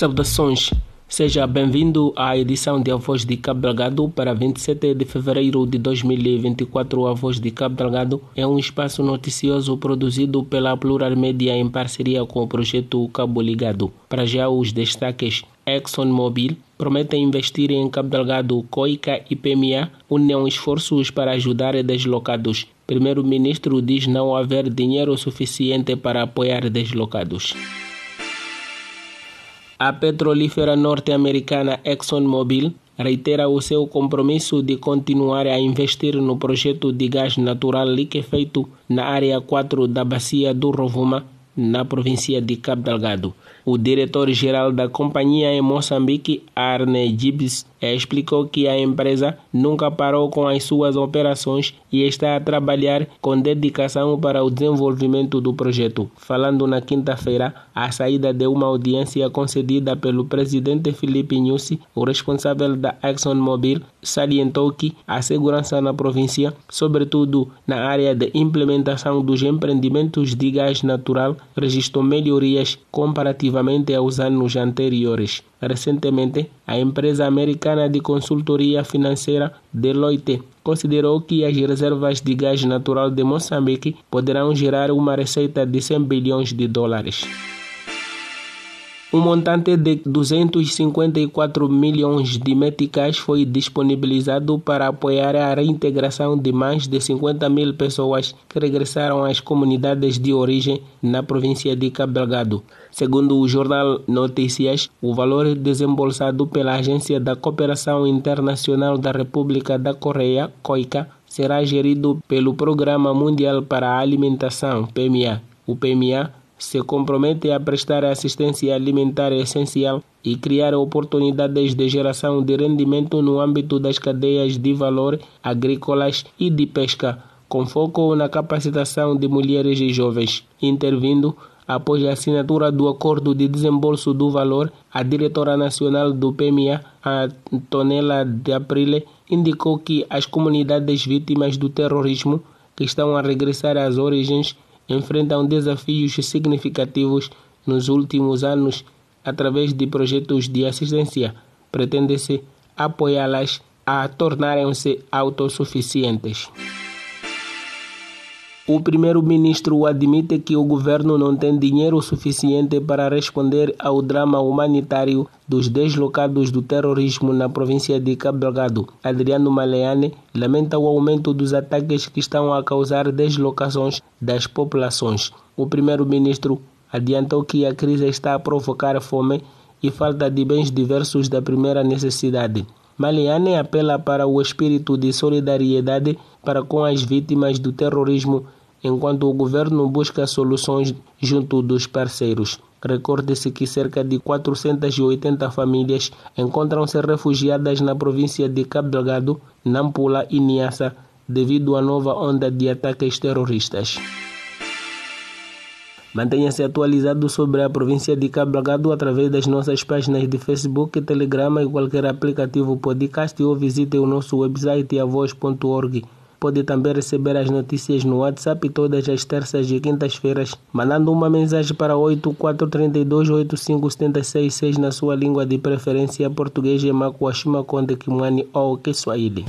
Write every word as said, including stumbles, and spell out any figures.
Saudações, seja bem-vindo à edição de A Voz de Cabo Delgado para vinte e sete de fevereiro de dois mil e vinte e quatro. A Voz de Cabo Delgado é um espaço noticioso produzido pela Plural Média em parceria com o projeto Cabo Ligado. Para já os destaques: ExxonMobil promete investir em Cabo Delgado, KOIKA e P M A unem esforços para ajudar deslocados. Primeiro-ministro diz não haver dinheiro suficiente para apoiar deslocados. A petrolífera norte-americana ExxonMobil reitera o seu compromisso de continuar a investir no projeto de gás natural liquefeito na área quatro da bacia do Rovuma, na província de Cabo Delgado. O diretor-geral da companhia em Moçambique, Arne Jibis, explicou que a empresa nunca parou com as suas operações e está a trabalhar com dedicação para o desenvolvimento do projeto. Falando na quinta-feira, à saída de uma audiência concedida pelo presidente Felipe Nussi, o responsável da ExxonMobil salientou que a segurança na província, sobretudo na área de implementação dos empreendimentos de gás natural, registrou melhorias comparativamente aos anos anteriores. Recentemente, a empresa americana de consultoria financeira Deloitte considerou que as reservas de gás natural de Moçambique poderão gerar uma receita de cem bilhões de dólares. Um montante de duzentos e cinquenta e quatro milhões de meticais foi disponibilizado para apoiar a reintegração de mais de cinquenta mil pessoas que regressaram às comunidades de origem na província de Cabo Delgado. Segundo o jornal Notícias, o valor desembolsado pela Agência da Cooperação Internacional da República da Coreia, KOIKA, será gerido pelo Programa Mundial para a Alimentação, P M A. O P M A se compromete a prestar assistência alimentar essencial e criar oportunidades de geração de rendimento no âmbito das cadeias de valor agrícolas e de pesca, com foco na capacitação de mulheres e jovens. Intervindo, após a assinatura do acordo de desembolso do valor, a diretora nacional do P M A, Antonella de Aprile, indicou que as comunidades vítimas do terrorismo, que estão a regressar às origens, enfrentam desafios significativos nos últimos anos. Através de projetos de assistência, pretende-se apoiá-las a tornarem-se autossuficientes. O primeiro-ministro admite que o governo não tem dinheiro suficiente para responder ao drama humanitário dos deslocados do terrorismo na província de Cabo Delgado. Adriano Maleane lamenta o aumento dos ataques que estão a causar deslocações das populações. O primeiro-ministro adiantou que a crise está a provocar fome e falta de bens diversos da primeira necessidade. Maleane apela para o espírito de solidariedade para com as vítimas do terrorismo, enquanto o governo busca soluções junto dos parceiros. Recorde-se que cerca de quatrocentas e oitenta famílias encontram-se refugiadas na província de Cabo Delgado, Nampula e Niassa, devido à nova onda de ataques terroristas. Mantenha-se atualizado sobre a província de Cabo Delgado através das nossas páginas de Facebook, Telegram e qualquer aplicativo podcast, ou visite o nosso website a voz ponto org. Pode também receber as notícias no WhatsApp todas as terças e quintas-feiras, mandando uma mensagem para oito quatro três dois oito cinco sete seis seis na sua língua de preferência: português, Emakwa, Shimakonde, Kimwani ou Kiswahili.